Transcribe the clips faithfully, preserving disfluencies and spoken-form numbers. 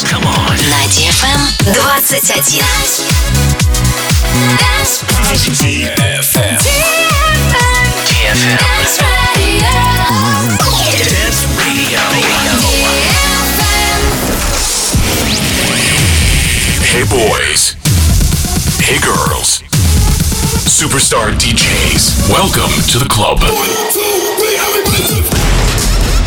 на ди эф эм двадцать один. ди эф эм. Hey boys, hey girls, superstar ди джейс, welcome to the club.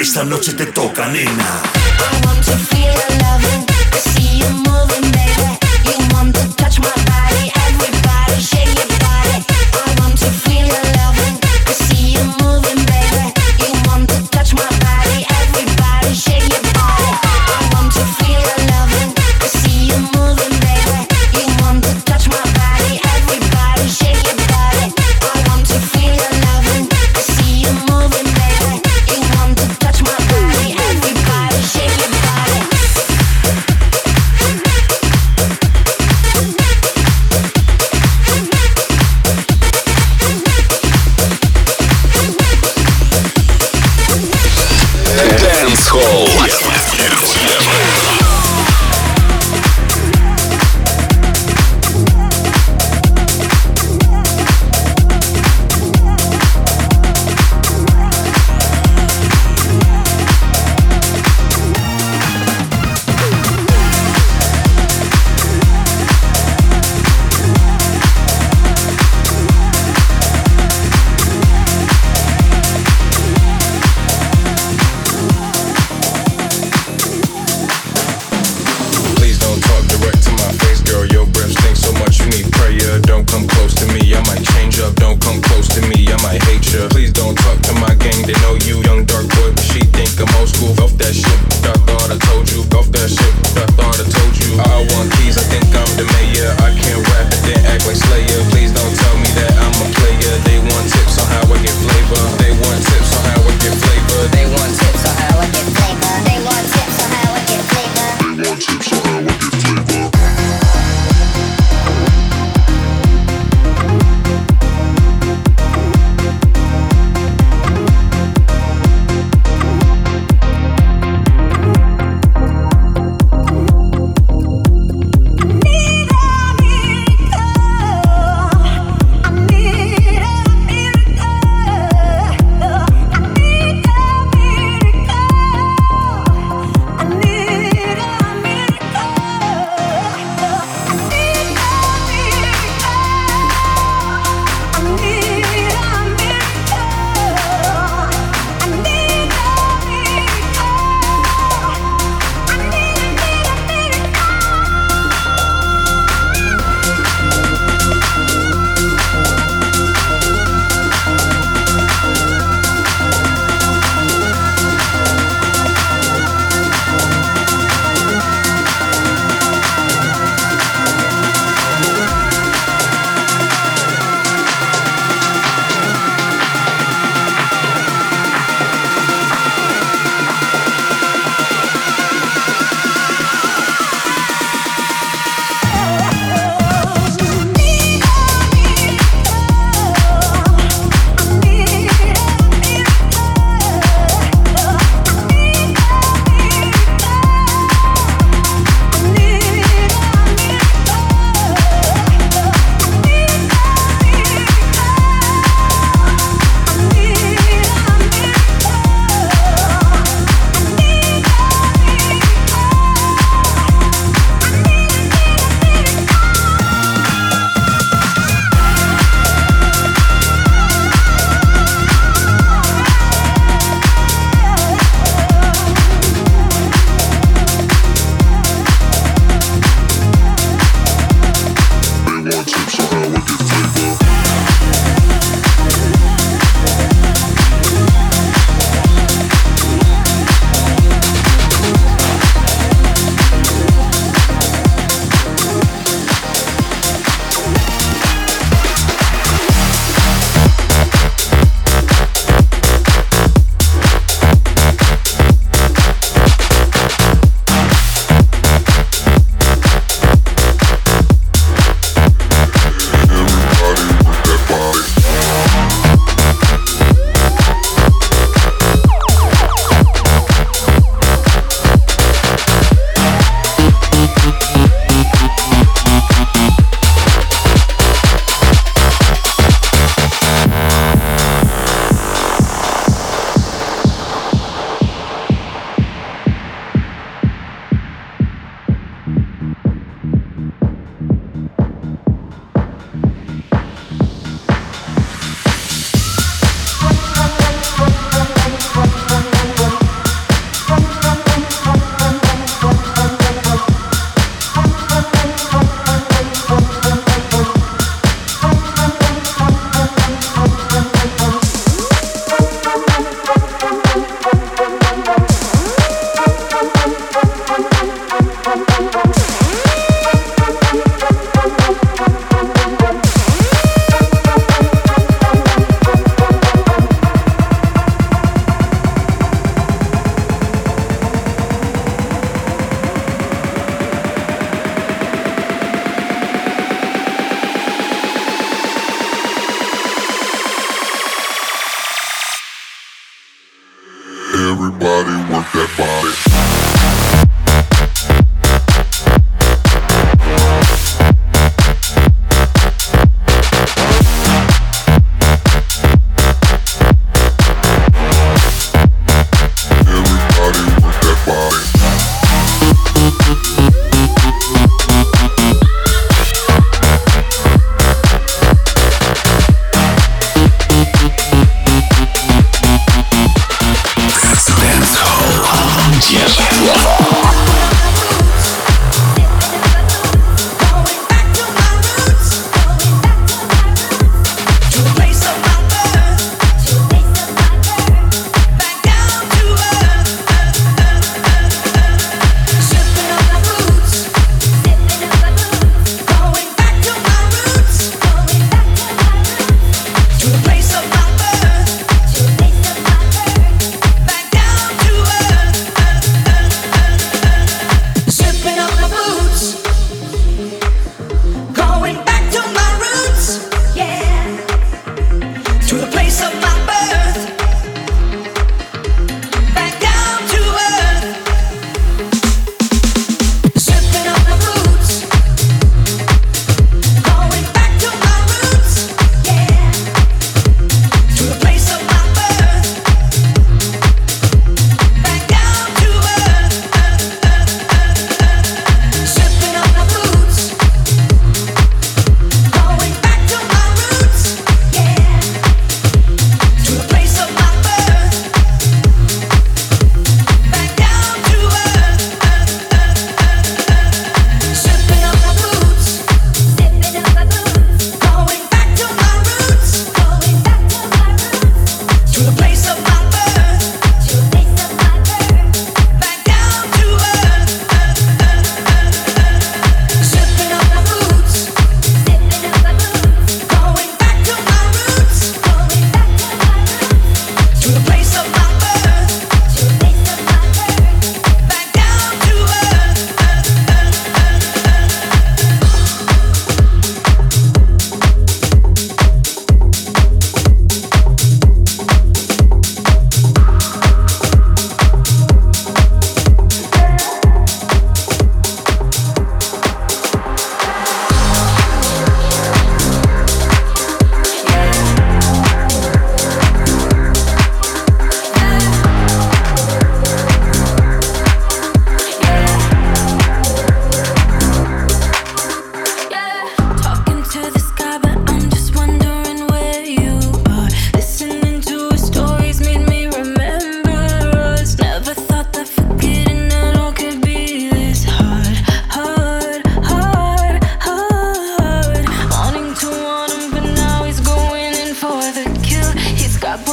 Esta noche te toca, nena. I want to feel your loving. I see you moving, baby. You want to touch my body. Everybody shake your body. I want to feel your loving. I see you moving, baby. You want to touch my body. Everybody shake your body. I want to feel your loving. I see you moving, baby. You want to touch my body. Everybody shake your body. I want to feel your loving. I see you moving.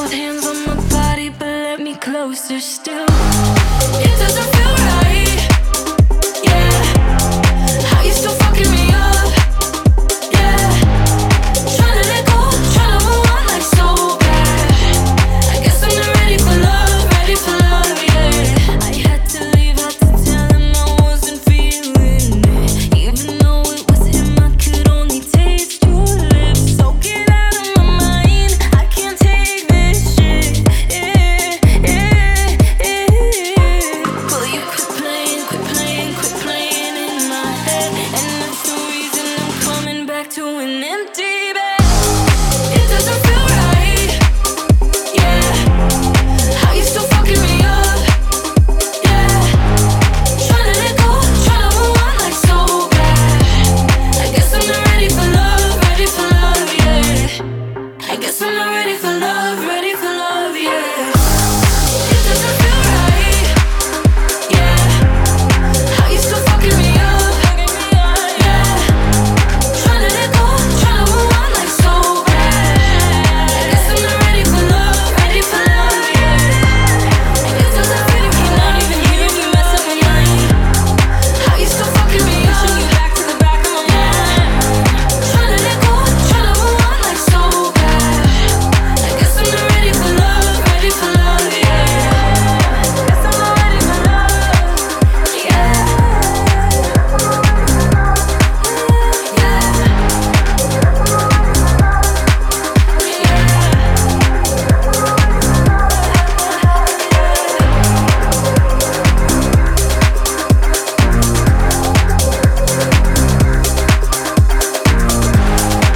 Both hands on my body, but let me closer still. It doesn't feel right, yeah. How you still fucking me up, yeah. Tryna let go, tryna move on like so bad. I guess I'm not ready for love, ready for love, yeah. I had to leave, had to tell him I wasn't feeling it. Even though it was him, I could only taste your lips. Soaking out of my mind, I can't take this shit, yeah, yeah, yeah. Will you quit playing, quit playing, quit playing in my head? And that's the reason I'm coming back to an empty bed. It doesn't feel right, yeah. How you still fucking me up, yeah. Tryna let go, tryna move on like so bad. I guess I'm not ready for love, ready for love, yeah. I guess I'm not ready for love, ready for love, yeah. It doesn't feel right, yeah. How you still fucking me up, yeah. Tryna let go, tryna move on like so bad. I guess I'm not ready for love, ready for love, yeah. I guess I'm not ready for love, not even hearing you mess up my mind. How you still fucking me up? Pushing you back to the back of my mind. Tryna let go, tryna move on like so bad. I guess I'm not ready for love, ready for love, yeah. I guess I'm not ready for love, Dance Hall on D F M.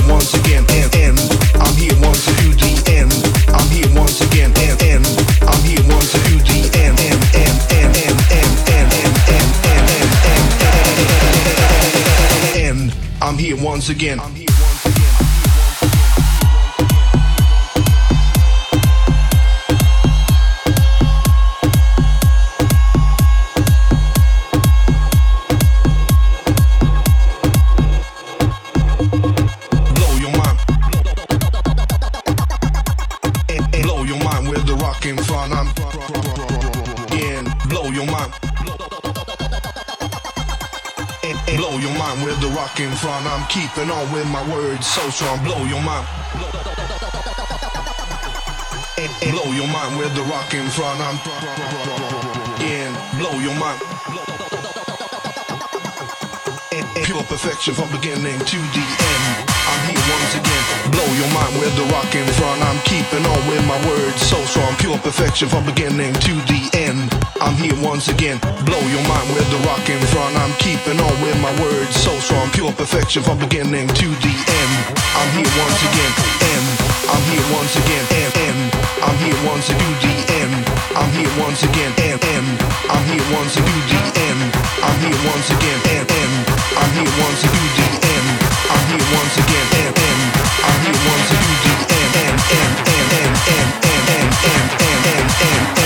Once again, I'm here. Blow your mind, blow your mind with the rock in front. I'm yeah, blow your mind. Blow your mind with the rock in front. I'm keeping on with my words so strong. Blow your mind. Blow your mind with the rock in front. I'm in. Blow your mind. Pure perfection from beginning to the end. I'm here once again. Blow your mind with the rock in front. I'm keeping on with my words so strong. Pure perfection from beginning to the end. I'm here once again. Blow your mind with the rock in front. I'm keeping on with my words so strong. Pure perfection from beginning to the end. I'm here once again. End. I'm here once again. End. End. I'm here once to the end. I'm here once again. End. End. I'm here once to the end. I'm here once again. End. End. I'm here once to the end. I'm here once again. End. End. I'm here once to the end. End. End. End. End. End. End. End. End. End. End.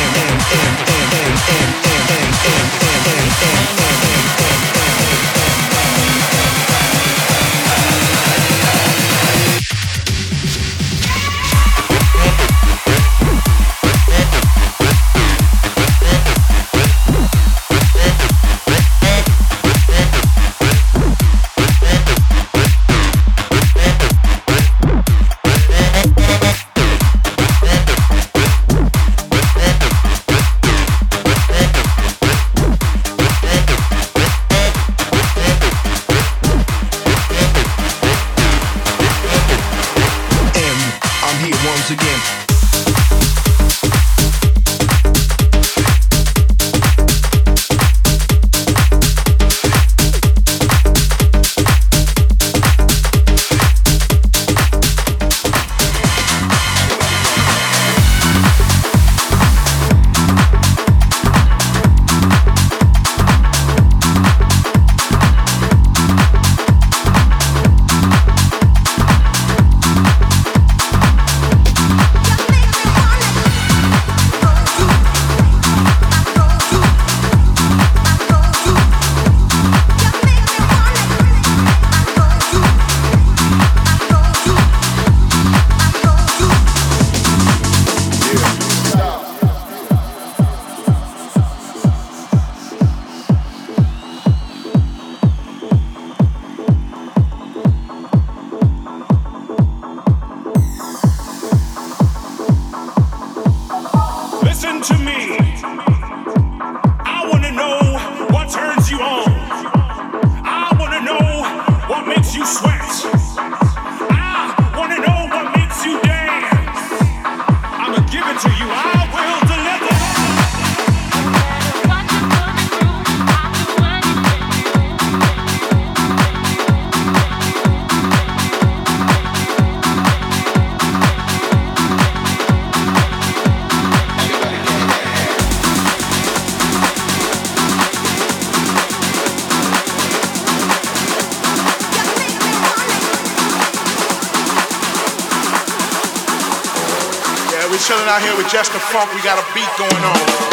chilling out here with Just the Funk. We got a beat going on.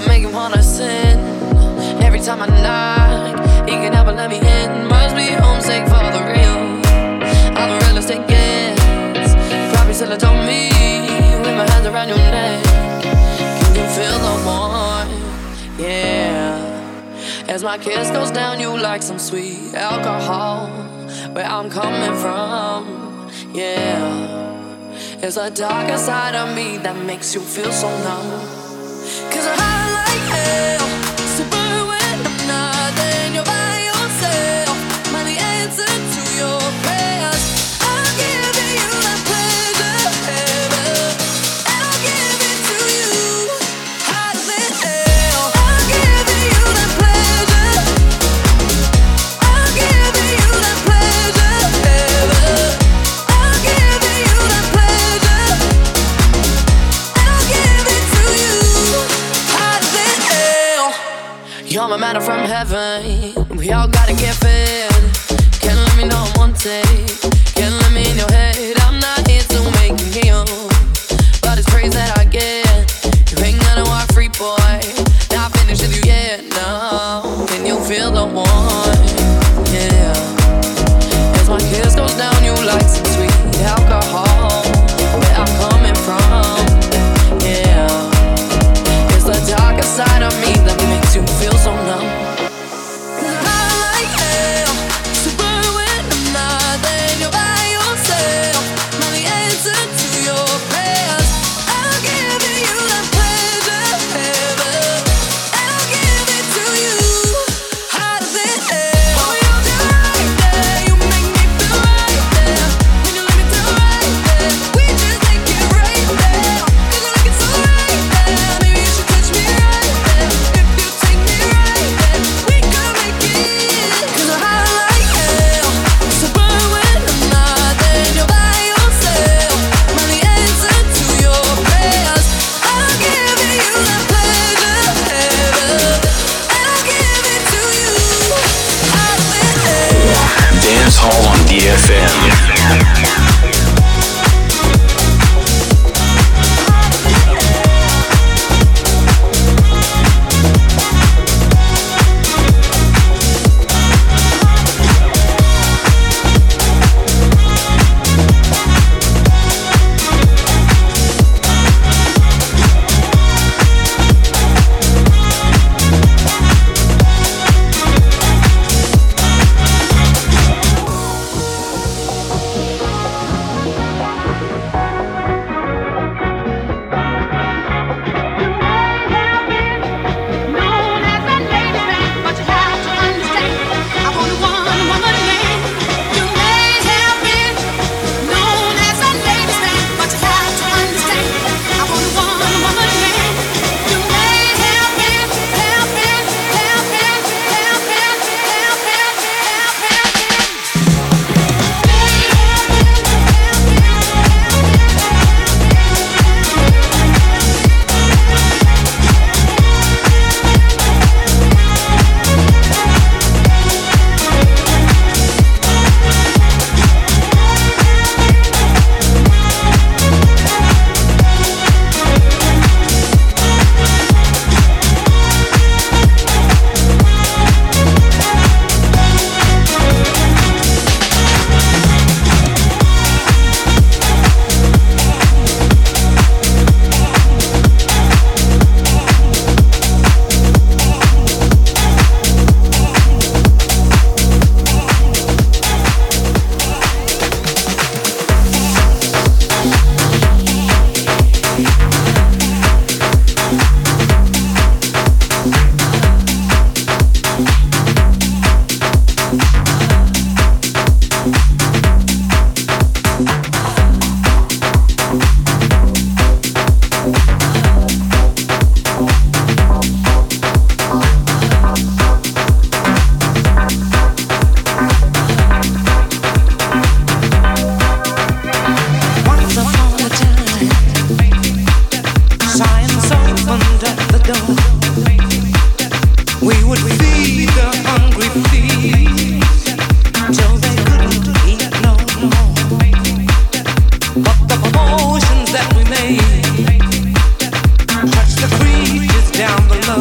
I'm making wanna sin. Every time I knock, he can help but let me in. Must be homesick for the real. All the realest it gets. Probably still adore me with my hands around your neck. Can you feel the warmth? Yeah. As my kiss goes down, you like some sweet alcohol. Where I'm coming from? Yeah. It's the darker side of me that makes you feel so numb. Cause I like hell, super when I'm not. Then you're by yourself, find the answer to your prayers. I'll give you that pleasure ever, and I'll give it to you hotter than hell. I'll give you that pleasure. I'll give you that pleasure ever. You're my manna from heaven. We all gotta get fed. Can't let me know I'm wanted. Can't let me in your head. I'm not here to make you kneel, but it's praise that I get. You ain't gonna walk free, boy. Not finished with you yet, no. Can you feel the warmth? Yeah. As my kiss goes down, you like some sweet alcohol. Where I'm coming from? Yeah. The darker side of me that makes you feel so numb. Down the low.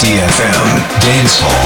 D F M Dance Hall.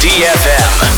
ди эф эм.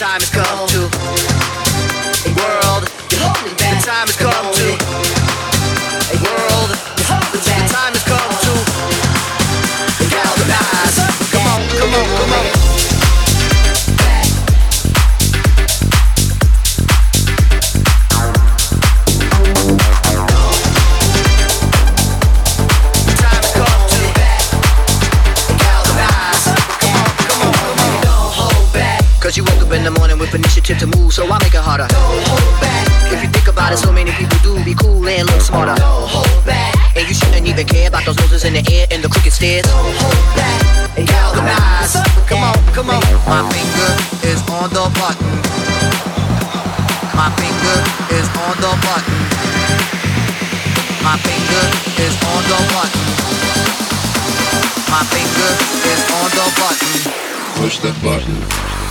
time has come to a world. The time has come to a world. The time has come to galvanize. Come on, come on, come on. Initiative to move, so I make it harder. Don't hold back. If you think about it, so many people do be cool and look smarter. Don't hold back. And you shouldn't even care about those noses in the air and the crooked stairs. Don't hold back and galvanize. Come on, come on. My finger is on the button. My finger is on the button. My finger is on the button. My finger is on the button. Push the button.